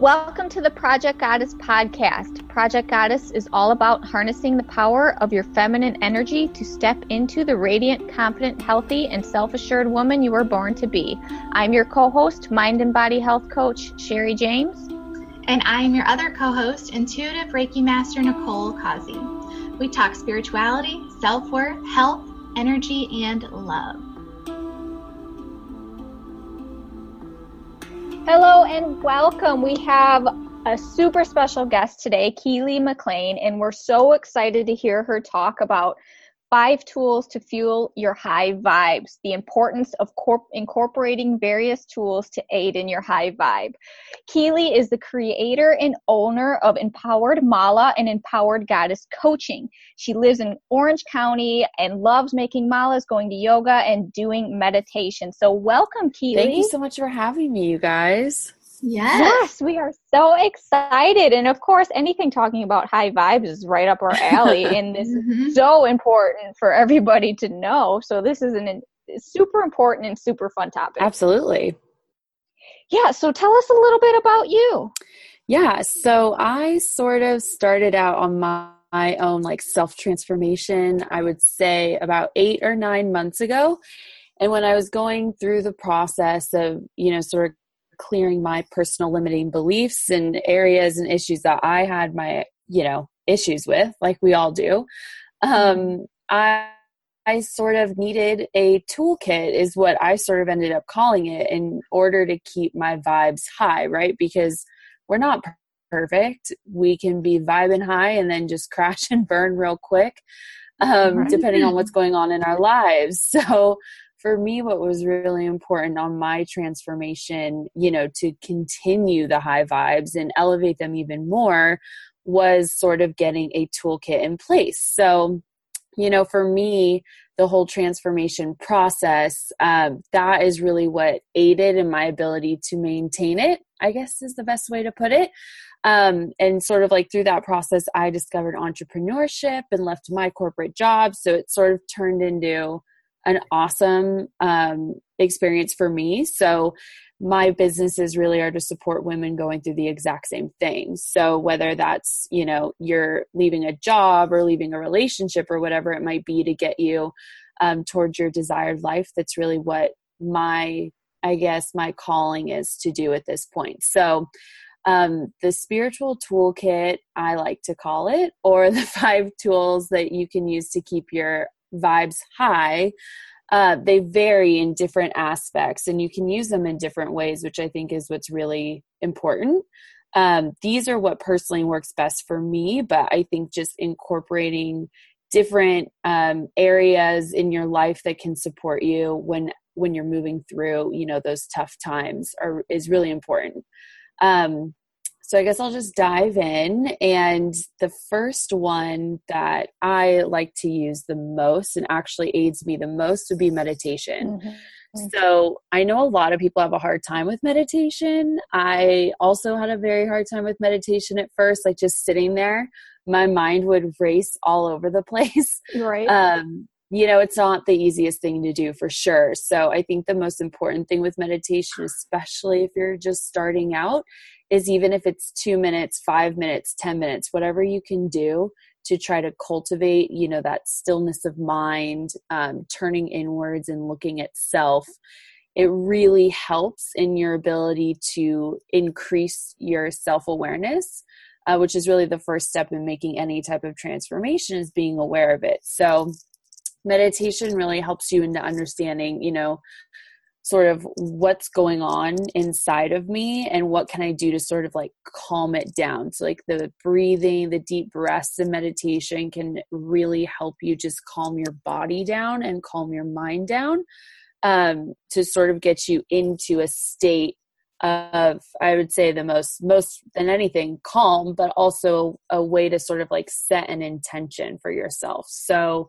Welcome to the Project Goddess podcast. Project Goddess is all about harnessing the power of your feminine energy to step into the radiant, confident, healthy, and self-assured woman you were born to be. I'm your co-host, mind and body health coach, Sherry James. And I'm your other co-host, intuitive Reiki master, Nicole Causey. We talk spirituality, self-worth, health, energy, and love. Hello and welcome. We have a super special guest today, Kealy McLain, and we're so excited to hear her talk about 5 tools to fuel your high vibes, the importance of incorporating various tools to aid in your high vibe. Kealy is the creator and owner of Empowered Mala and Empowered Goddess Coaching. She lives in Orange County and loves making malas, going to yoga, and doing meditation. So welcome, Kealy. Thank you so much for having me, you guys. Yes, we are so excited. And of course, anything talking about high vibes is right up our alley. And this is so important for everybody to know. So this is a super important and super fun topic. Absolutely. Yeah. So tell us a little bit about you. Yeah. So I sort of started out on my own like self-transformation, I would say about 8 or 9 months ago. And when I was going through the process of, sort of clearing my personal limiting beliefs and areas and issues that I had my, issues with, like we all do. I sort of needed a toolkit is what I sort of ended up calling it in order to keep my vibes high, right? Because we're not perfect. We can be vibing high and then just crash and burn real quick, depending on what's going on in our lives. So for me, what was really important on my transformation, to continue the high vibes and elevate them even more was sort of getting a toolkit in place. So, for me, the whole transformation process, that is really what aided in my ability to maintain it, I guess is the best way to put it. And sort of like through that process, I discovered entrepreneurship and left my corporate job. So it sort of turned into an awesome experience for me. So my businesses really are to support women going through the exact same thing. So whether that's, you're leaving a job or leaving a relationship or whatever it might be to get you towards your desired life, that's really what my calling is to do at this point. So the spiritual toolkit, I like to call it, or the 5 tools that you can use to keep your vibes high, they vary in different aspects and you can use them in different ways, which I think is what's really important. These are what personally works best for me, but I think just incorporating different areas in your life that can support you when you're moving through, those tough times is really important. So I guess I'll just dive in. And the first one that I like to use the most and actually aids me the most would be meditation. Mm-hmm. So I know a lot of people have a hard time with meditation. I also had a very hard time with meditation at first, like just sitting there, my mind would race all over the place. Right. It's not the easiest thing to do for sure. So I think the most important thing with meditation, especially if you're just starting out, is even if it's 2 minutes, 5 minutes, 10 minutes, whatever you can do to try to cultivate, that stillness of mind, turning inwards and looking at self, it really helps in your ability to increase your self-awareness, which is really the first step in making any type of transformation is being aware of it. So meditation really helps you into understanding, sort of what's going on inside of me and what can I do to sort of like calm it down. So like the breathing, the deep breaths and meditation can really help you just calm your body down and calm your mind down to sort of get you into a state of, I would say the most than anything, calm, but also a way to sort of like set an intention for yourself. So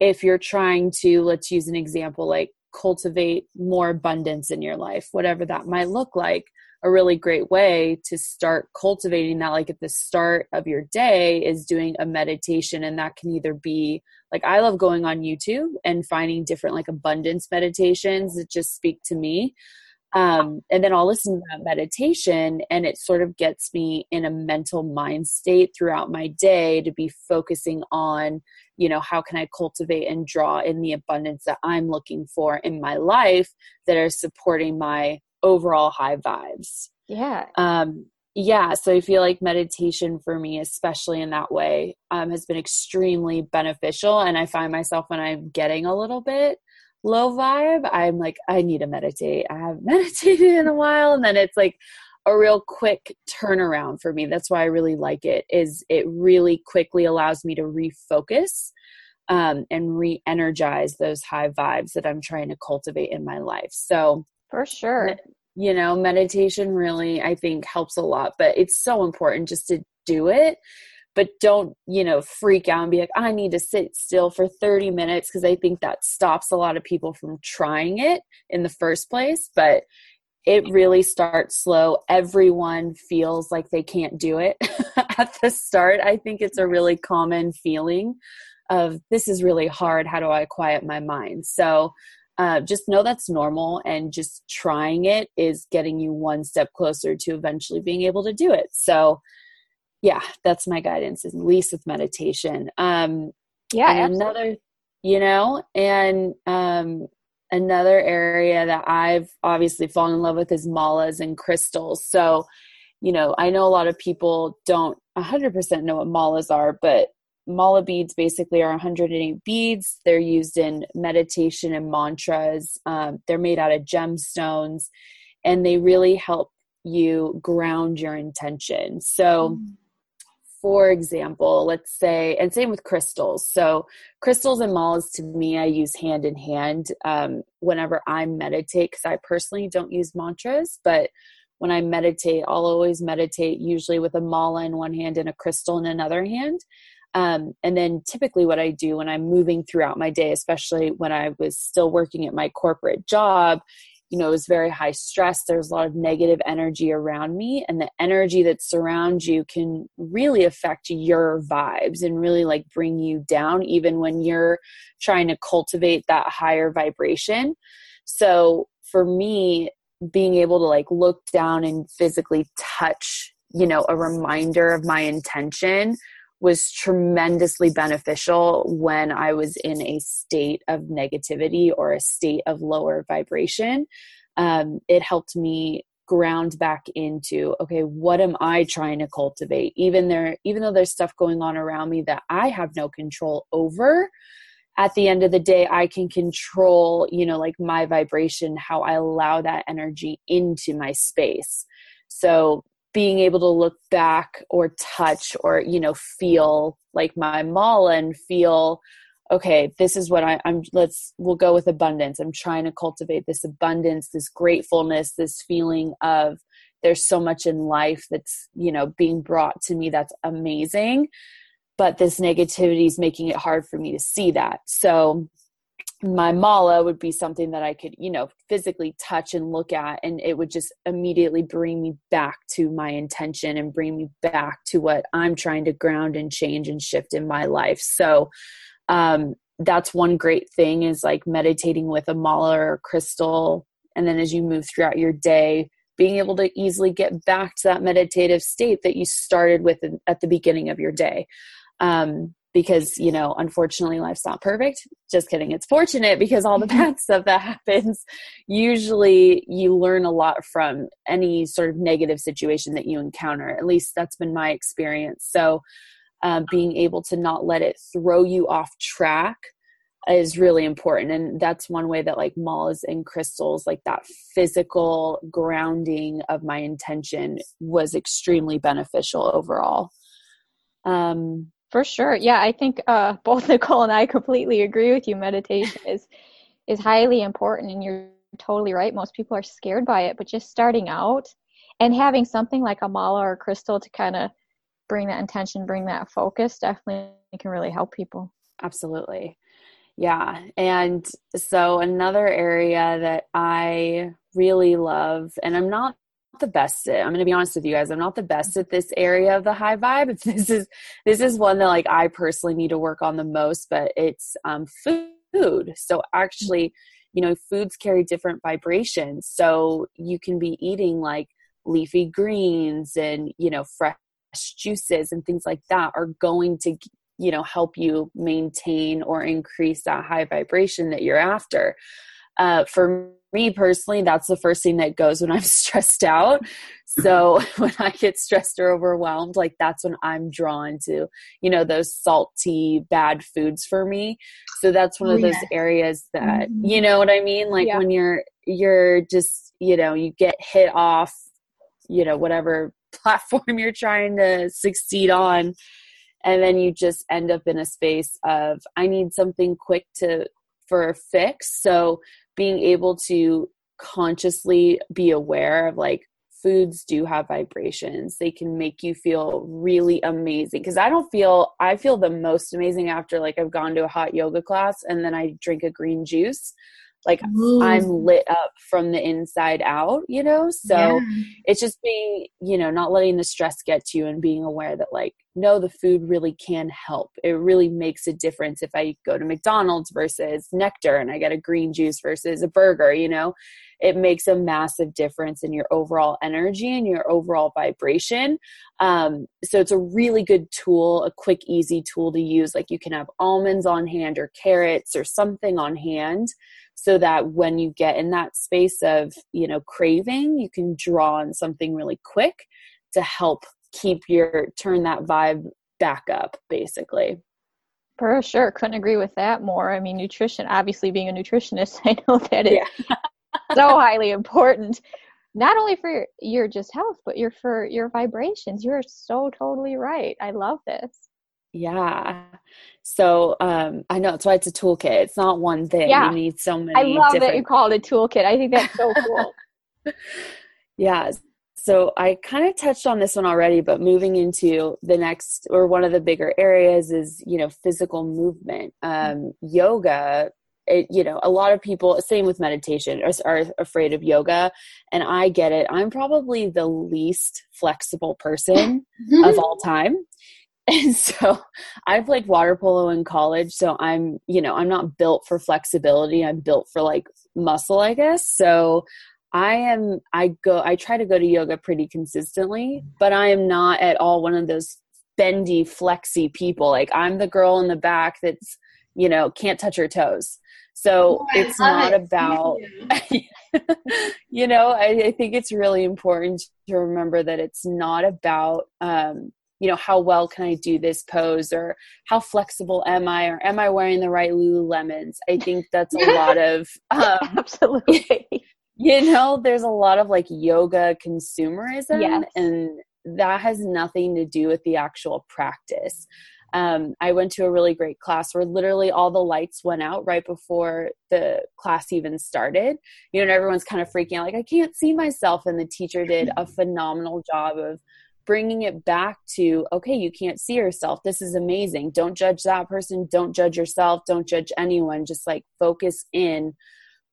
if you're trying to, let's use an example, like cultivate more abundance in your life, whatever that might look like, a really great way to start cultivating that, like at the start of your day, is doing a meditation. And that can either be like, I love going on YouTube and finding different like abundance meditations that just speak to me. And then I'll listen to that meditation, and it sort of gets me in a mental mind state throughout my day to be focusing on, you know, how can I cultivate and draw in the abundance that I'm looking for in my life that are supporting my overall high vibes. Yeah. Yeah. So I feel like meditation for me, especially in that way, has been extremely beneficial. And I find myself when I'm getting a little bit low vibe, I'm like, I need to meditate. I haven't meditated in a while. And then it's like a real quick turnaround for me. That's why I really like it, is it really quickly allows me to refocus and re-energize those high vibes that I'm trying to cultivate in my life. So for sure. You know, meditation really, I think, helps a lot, but it's so important just to do it, but don't, you know, freak out and be like, I need to sit still for 30 minutes. Cause I think that stops a lot of people from trying it in the first place, but it really starts slow. Everyone feels like they can't do it at the start. I think it's a really common feeling of, this is really hard. How do I quiet my mind? So, just know that's normal, and just trying it is getting you one step closer to eventually being able to do it. So yeah, that's my guidance, at least with meditation. Another area that I've obviously fallen in love with is malas and crystals. So, you know, I know a lot of people don't 100% know what malas are, but mala beads basically are 108 beads. They're used in meditation and mantras. They're made out of gemstones, and they really help you ground your intention. So for example, let's say, and same with crystals. So crystals and malas, to me, I use hand in hand whenever I meditate, because I personally don't use mantras, but when I meditate, I'll always meditate usually with a mala in one hand and a crystal in another hand. And then typically what I do when I'm moving throughout my day, especially when I was still working at my corporate job, you know, it was very high stress. There's a lot of negative energy around me, and the energy that surrounds you can really affect your vibes and really like bring you down, even when you're trying to cultivate that higher vibration. So for me, being able to like look down and physically touch, you know, a reminder of my intention was tremendously beneficial when I was in a state of negativity or a state of lower vibration. It helped me ground back into, okay, what am I trying to cultivate? Even though there's stuff going on around me that I have no control over, at the end of the day, I can control, you know, like my vibration, how I allow that energy into my space. So being able to look back or touch or, you know, feel like my mala and feel, okay, this is what we'll go with abundance. I'm trying to cultivate this abundance, this gratefulness, this feeling of there's so much in life that's, you know, being brought to me. That's amazing. But this negativity is making it hard for me to see that. So my mala would be something that I could, you know, physically touch and look at, and it would just immediately bring me back to my intention and bring me back to what I'm trying to ground and change and shift in my life. So that's one great thing, is like meditating with a mala or a crystal. And then as you move throughout your day, being able to easily get back to that meditative state that you started with at the beginning of your day. Because, you know, unfortunately, life's not perfect. Just kidding. It's fortunate, because all the bad stuff that happens, usually you learn a lot from any sort of negative situation that you encounter. At least that's been my experience. So being able to not let it throw you off track is really important. And that's one way that like malas and crystals, like that physical grounding of my intention, was extremely beneficial overall. For sure. Yeah, I think both Nicole and I completely agree with you. Meditation is highly important, and you're totally right. Most people are scared by it, but just starting out and having something like a mala or a crystal to kind of bring that intention, bring that focus, definitely can really help people. Absolutely. Yeah. And so another area that I really love, and I'm not the best at, I'm going to be honest with you guys, I'm not the best at this area of the high vibe. This is one that like I personally need to work on the most, but it's food. So actually you know, foods carry different vibrations. So you can be eating like leafy greens and, you know, fresh juices and things like that are going to, you know, help you maintain or increase that high vibration that you're after. For me personally, that's the first thing that goes when I'm stressed out. So when I get stressed or overwhelmed, like that's when I'm drawn to, you know, those salty, bad foods for me. So that's one of those areas that, you know what I mean? Like when you're just, you know, you get hit off, you know, whatever platform you're trying to succeed on. And then you just end up in a space of, I need something quick for a fix. So being able to consciously be aware of like foods do have vibrations. They can make you feel really amazing. Cause I feel the most amazing after like I've gone to a hot yoga class and then I drink a green juice. Like I'm lit up from the inside out, you know? So it's just being, you know, not letting the stress get to you and being aware that like, no, the food really can help. It really makes a difference if I go to McDonald's versus Nectar and I get a green juice versus a burger, you know? It makes a massive difference in your overall energy and your overall vibration. So it's a really good tool, a quick, easy tool to use. Like you can have almonds on hand or carrots or something on hand so that when you get in that space of, you know, craving, you can draw on something really quick to help turn that vibe back up, basically. For sure. Couldn't agree with that more. I mean, nutrition, obviously being a nutritionist, I know that it's so highly important, not only for your just health, but for your vibrations. You're so totally right. I love this. Yeah. So I know that's why it's a toolkit. It's not one thing. Yeah. You need so many. I love that you call it a toolkit. I think that's so cool. Yeah. So I kind of touched on this one already, but moving into the next or one of the bigger areas is, you know, physical movement, yoga. You know, a lot of people, same with meditation, are afraid of yoga. And I get it. I'm probably the least flexible person of all time. And so I played water polo in college. So I'm, you know, I'm not built for flexibility. I'm built for like muscle, I guess. So I try to go to yoga pretty consistently, but I am not at all one of those bendy, flexy people. Like I'm the girl in the back that's, you know, can't touch her toes. So it's not about, you know, I think it's really important to remember that it's not about, you know, how well can I do this pose or how flexible am I, or am I wearing the right Lululemons? I think that's a lot of, absolutely. You know, there's a lot of like yoga consumerism and that has nothing to do with the actual practice. I went to a really great class where literally all the lights went out right before the class even started, you know, and everyone's kind of freaking out, like, I can't see myself. And the teacher did a phenomenal job of bringing it back to, okay, you can't see yourself. This is amazing. Don't judge that person. Don't judge yourself. Don't judge anyone. Just like focus in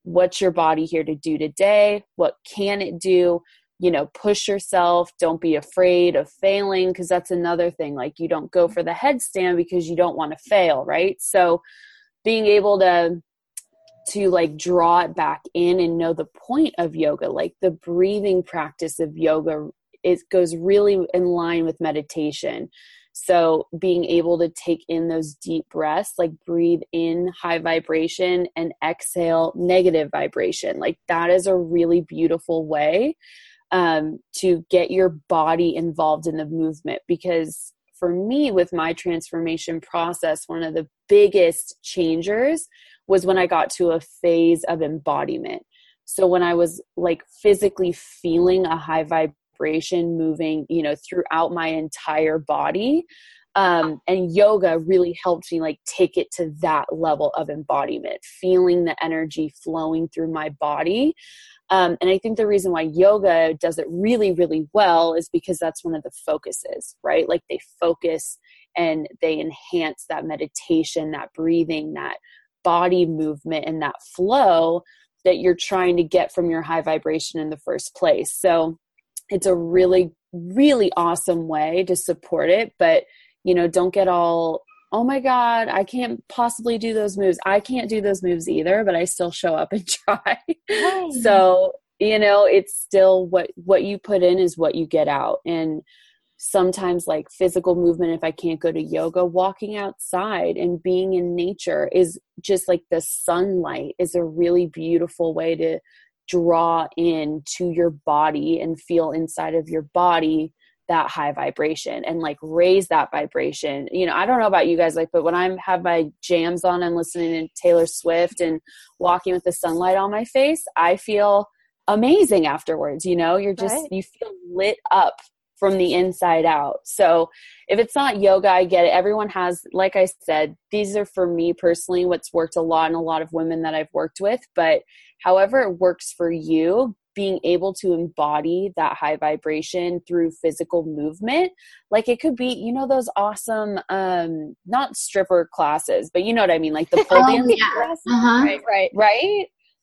what's your body here to do today? What can it do? You know, push yourself. Don't be afraid of failing, because that's another thing. Like you don't go for the headstand because you don't want to fail, right? So being able to like draw it back in and know the point of yoga, like the breathing practice of yoga, it goes really in line with meditation. So being able to take in those deep breaths, like breathe in high vibration and exhale negative vibration. Like that is a really beautiful way to get your body involved in the movement. Because for me, with my transformation process, one of the biggest changers was when I got to a phase of embodiment. So when I was like physically feeling a high vibration, moving, you know, throughout my entire body. And yoga really helped me like take it to that level of embodiment, feeling the energy flowing through my body. And I think the reason why yoga does it really, really well is because that's one of the focuses, right? Like they focus and they enhance that meditation, that breathing, that body movement, and that flow that you're trying to get from your high vibration in the first place. So it's a really, really awesome way to support it, but, you know, don't get all oh my God, I can't possibly do those moves. I can't do those moves either, but I still show up and try. Right. So, you know, it's still what you put in is what you get out. And sometimes like physical movement, if I can't go to yoga, walking outside and being in nature is just like the sunlight is a really beautiful way to draw in to your body and feel inside of your body that high vibration and like raise that vibration. You know, I don't know about you guys, like, but when I have my jams on, I'm listening to Taylor Swift and walking with the sunlight on my face, I feel amazing afterwards. You know, you're just, you feel lit up from the inside out. So if it's not yoga, I get it. Everyone has, like I said, these are for me personally, what's worked a lot in a lot of women that I've worked with, but however it works for you, being able to embody that high vibration through physical movement. Like it could be, you know, those awesome, not stripper classes, but you know what I mean? Like the pole dance class, right?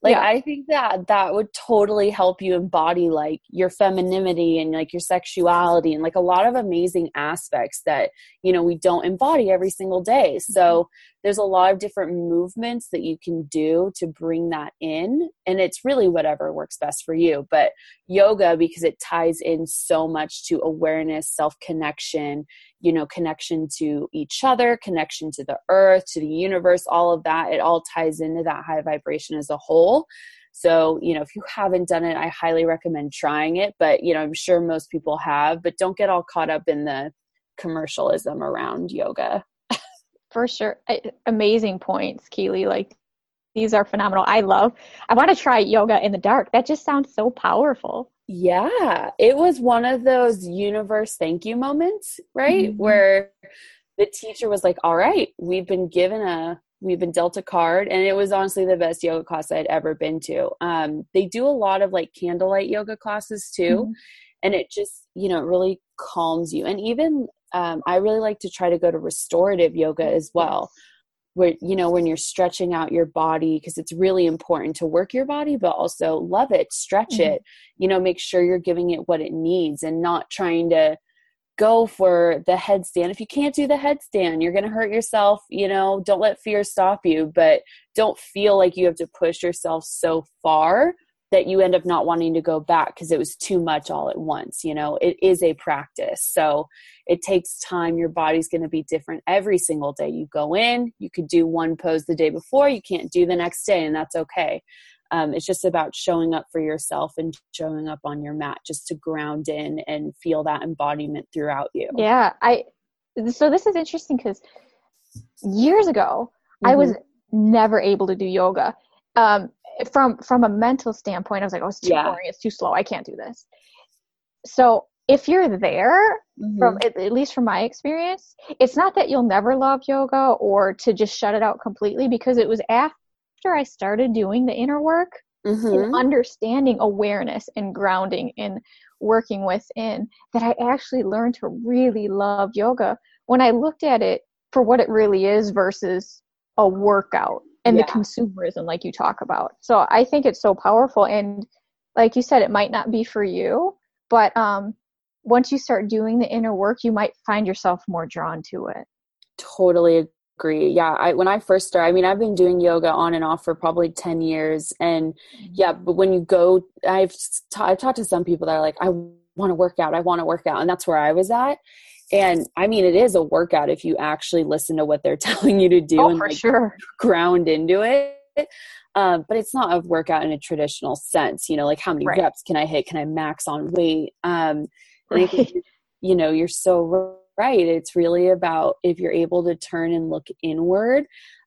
Like, yeah. I think that would totally help you embody like your femininity and like your sexuality and like a lot of amazing aspects that, you know, we don't embody every single day. So there's a lot of different movements that you can do to bring that in. And it's really whatever works best for you. But yoga, because it ties in so much to awareness, self-connection, you know, connection to each other, connection to the earth, to the universe, all of that, it all ties into that high vibration as a whole. So, you know, if you haven't done it, I highly recommend trying it, but you know, I'm sure most people have, but don't get all caught up in the commercialism around yoga. For sure. Amazing points, Kealy. Like these are phenomenal. I want to try yoga in the dark. That just sounds so powerful. Yeah. It was one of those universe thank you moments, right? Mm-hmm. Where the teacher was like, all right, we've been dealt a card. And it was honestly the best yoga class I'd ever been to. They do a lot of like candlelight yoga classes too. Mm-hmm. And it just, you know, it really calms you. And even, I really like to try to go to restorative yoga as well, where, you know, when you're stretching out your body, because it's really important to work your body, but also love it, stretch mm-hmm. it, you know, make sure you're giving it what it needs and not trying to go for the headstand. If you can't do the headstand, you're going to hurt yourself, you know, don't let fear stop you, but don't feel like you have to push yourself so far that you end up not wanting to go back because it was too much all at once. You know, it is a practice. So it takes time. Your body's going to be different every single day. You go in, you could do one pose the day before, you can't do the next day, and that's okay. It's just about showing up for yourself and showing up on your mat just to ground in and feel that embodiment throughout you. Yeah. So this is interesting because years ago, mm-hmm. I was never able to do yoga. From a mental standpoint, I was like, oh, it's too boring. It's too slow. I can't do this. So if you're there, mm-hmm. from at least from my experience, it's not that you'll never love yoga or to just shut it out completely, because it was after I started doing the inner work mm-hmm. and understanding awareness and grounding and working within that I actually learned to really love yoga when I looked at it for what it really is versus a workout. And the consumerism, like you talk about. So I think it's so powerful. And like you said, it might not be for you, but once you start doing the inner work, you might find yourself more drawn to it. Totally agree. Yeah. When I first started, I mean, I've been doing yoga on and off for probably 10 years. And yeah, but when you go, I've talked to some people that are like, I want to work out. And that's where I was at. And I mean, it is a workout if you actually listen to what they're telling you to do ground into it. But it's not a workout in a traditional sense, you know, like how many reps can I hit? Can I max on weight? And I think, you know, you're so right. It's really about if you're able to turn and look inward.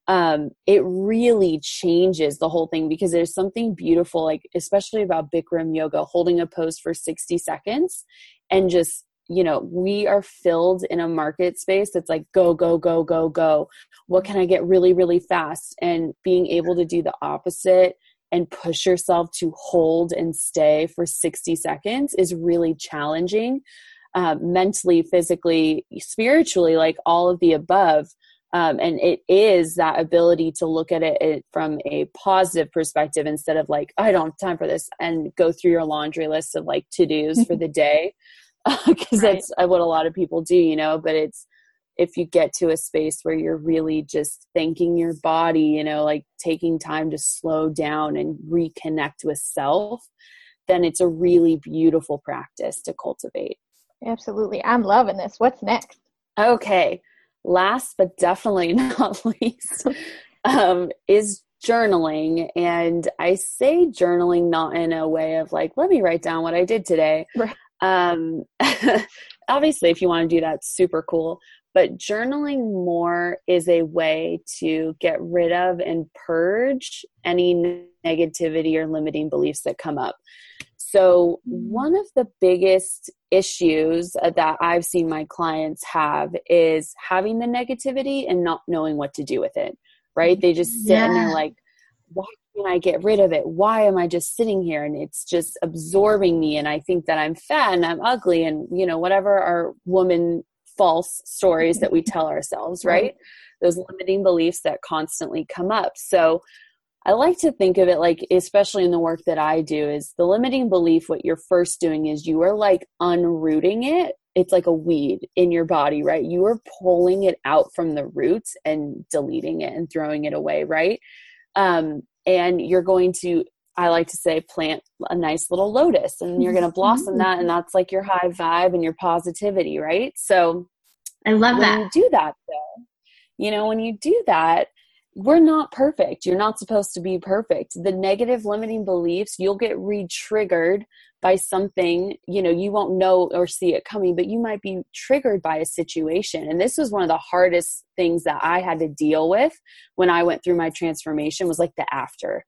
It really changes the whole thing because there's something beautiful, like especially about Bikram yoga, holding a pose for 60 seconds and just, you know, we are filled in a market space that's like, go, go, go, go, go. What can I get really, really fast? And being able to do the opposite and push yourself to hold and stay for 60 seconds is really challenging, mentally, physically, spiritually, like all of the above. And it is that ability to look at it from a positive perspective instead of like, I don't have time for this, and go through your laundry list of like to-dos for the day. Because that's what a lot of people do, you know, but it's if you get to a space where you're really just thanking your body, you know, like taking time to slow down and reconnect with self, then it's a really beautiful practice to cultivate. Absolutely. I'm loving this. What's next? Okay. Last, but definitely not least, is journaling. And I say journaling not in a way of like, let me write down what I did today. Right. Obviously, if you want to do that, super cool. But journaling more is a way to get rid of and purge any negativity or limiting beliefs that come up. So one of the biggest issues that I've seen my clients have is having the negativity and not knowing what to do with it, right? They just sit and they're like, why can't I get rid of it? Why am I just sitting here? And it's just absorbing me. And I think that I'm fat and I'm ugly and, you know, whatever our woman false stories that we tell ourselves, right? Those limiting beliefs that constantly come up. So I like to think of it like, especially in the work that I do, is the limiting belief, what you're first doing is you are like unrooting it. It's like a weed in your body, right? You are pulling it out from the roots and deleting it and throwing it away, right? And you're going to, I like to say, plant a nice little lotus, and you're going to blossom that. And that's like your high vibe and your positivity, right? So I love that. When you do that, though, you know, when you do that, we're not perfect. You're not supposed to be perfect. The negative limiting beliefs, you'll get re-triggered by something, you know, you won't know or see it coming, but you might be triggered by a situation. And this was one of the hardest things that I had to deal with when I went through my transformation, was like the after.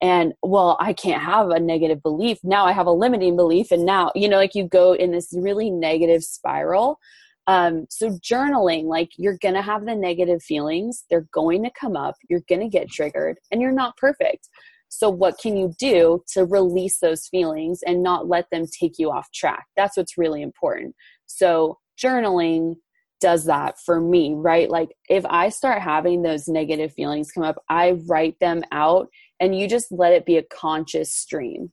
And well, I can't have a negative belief. Now I have a limiting belief. And now, you know, like you go in this really negative spiral. So journaling, like you're going to have the negative feelings. They're going to come up. You're going to get triggered and you're not perfect. So what can you do to release those feelings and not let them take you off track? That's what's really important. So journaling does that for me, right? Like if I start having those negative feelings come up, I write them out. And you just let it be a conscious stream,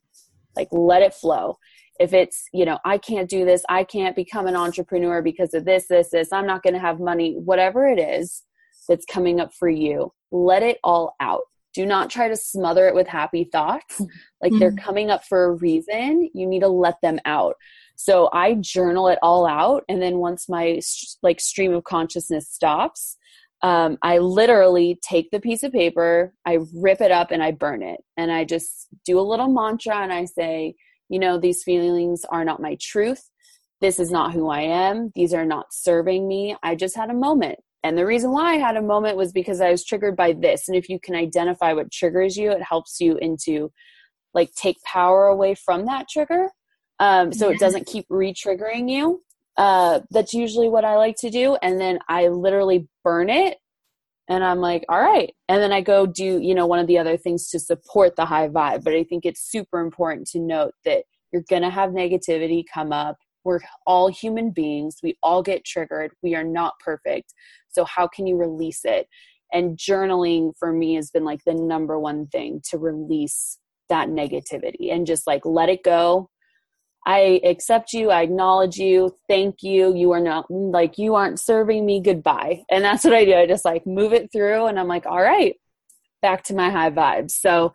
like let it flow. If it's, you know, I can't do this, I can't become an entrepreneur because of this, I'm not going to have money, whatever it is that's coming up for you, let it all out. Do not try to smother it with happy thoughts. Like they're coming up for a reason. You need to let them out. So I journal it all out. And then once my like stream of consciousness stops, I literally take the piece of paper, I rip it up and I burn it. And I just do a little mantra and I say, you know, these feelings are not my truth. This is not who I am. These are not serving me. I just had a moment. And the reason why I had a moment was because I was triggered by this. And if you can identify what triggers you, it helps you into like take power away from that trigger. So it doesn't keep re-triggering you. That's usually what I like to do. And then I literally burn it and I'm like, all right. And then I go do, you know, one of the other things to support the high vibe. But I think it's super important to note that you're going to have negativity come up. We're all human beings. We all get triggered. We are not perfect. So how can you release it? And journaling for me has been like the number one thing to release that negativity and just like, let it go. I accept you. I acknowledge you. Thank you. You are not like, you aren't serving me. Goodbye. And that's what I do. I just like move it through and I'm like, all right, back to my high vibes. So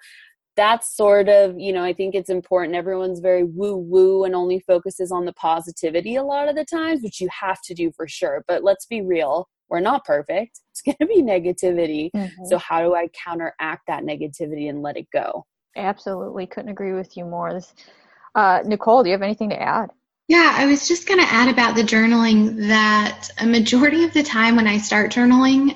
that's sort of, you know, I think it's important. Everyone's very woo woo and only focuses on the positivity a lot of the times, which you have to do for sure. But let's be real. We're not perfect. It's going to be negativity. So how do I counteract that negativity and let it go? Absolutely. Couldn't agree with you more. Nicole, do you have anything to add? Yeah, I was just going to add about the journaling that a majority of the time when I start journaling,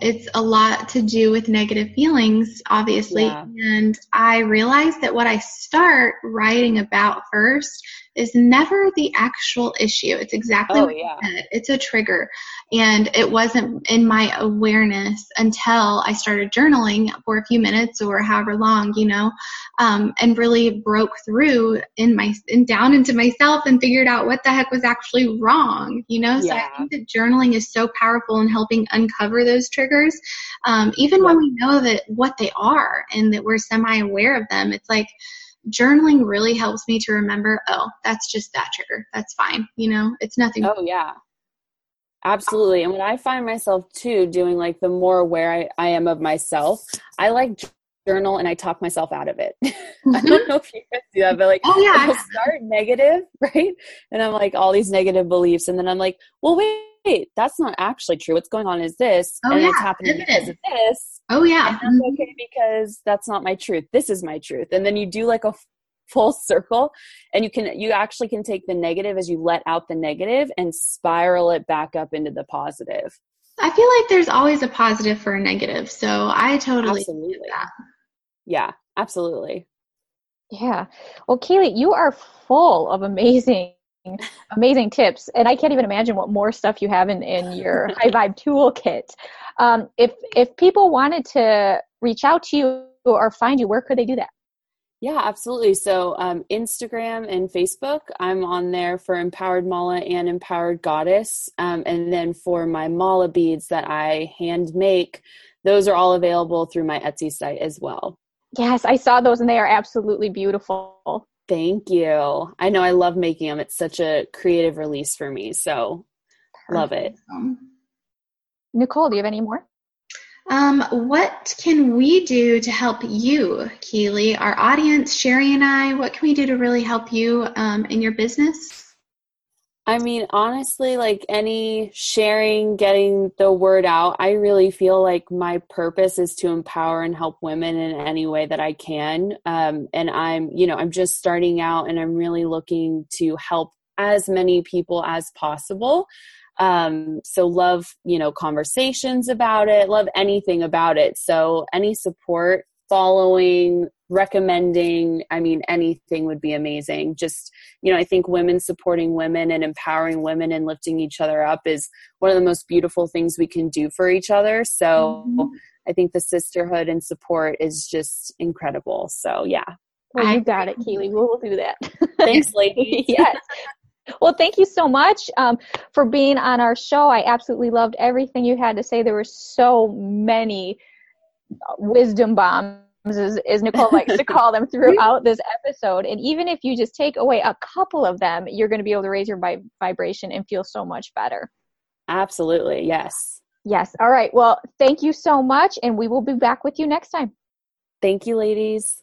it's a lot to do with negative feelings, obviously. Yeah. And I realized that what I start writing about first is never the actual issue. It's exactly what you said. It's a trigger. And it wasn't in my awareness until I started journaling for a few minutes or however long, you know, and really broke through down into myself and figured out what the heck was actually wrong, you know? So I think that journaling is so powerful in helping uncover those triggers. Even when we know that what they are and that we're semi-aware of them, it's like, journaling really helps me to remember, oh, that's just that trigger. That's fine. You know, it's nothing. Oh, yeah. Absolutely. And when I find myself too doing like the more aware I am of myself, I like journal and I talk myself out of it. Mm-hmm. I don't know if you guys do that, but like, oh, yeah. I'll start negative, right? And I'm like all these negative beliefs. And then I'm like, well, wait, that's not actually true. What's going on is this. Oh, and yeah. It's happening because of this. Oh yeah. And that's okay because that's not my truth. This is my truth. And then you do like a full circle, and you actually can take the negative as you let out the negative and spiral it back up into the positive. I feel like there's always a positive for a negative. So I totally do that. Yeah, absolutely. Yeah. Well, Kealy, you are full of amazing tips. And I can't even imagine what more stuff you have in your high vibe toolkit. If people wanted to reach out to you or find you, where could they do that? Yeah, absolutely. So Instagram and Facebook, I'm on there for Empowered Mala and Empowered Goddess. And then for my mala beads that I hand make, those are all available through my Etsy site as well. Yes, I saw those and they are absolutely beautiful. Thank you. I know I love making them. It's such a creative release for me. So love it. Nicole, do you have any more? What can we do to help you, Kealy, our audience, Sherry and I, what can we do to really help you in your business? I mean, honestly, like any sharing, getting the word out, I really feel like my purpose is to empower and help women in any way that I can. And I'm just starting out and I'm really looking to help as many people as possible. So love, conversations about it, love anything about it. So any support, following, recommending, I mean, anything would be amazing. Just, I think women supporting women and empowering women and lifting each other up is one of the most beautiful things we can do for each other. So mm-hmm. I think the sisterhood and support is just incredible. So yeah. Well, you got it, Kealy. We'll do that. Thanks, ladies. Yes. Well, thank you so much for being on our show. I absolutely loved everything you had to say. There were so many wisdom bombs, as Nicole likes to call them, throughout this episode. And even if you just take away a couple of them, you're going to be able to raise your vibration and feel so much better. Absolutely. Yes. Yes. All right. Well, thank you so much. And we will be back with you next time. Thank you, ladies.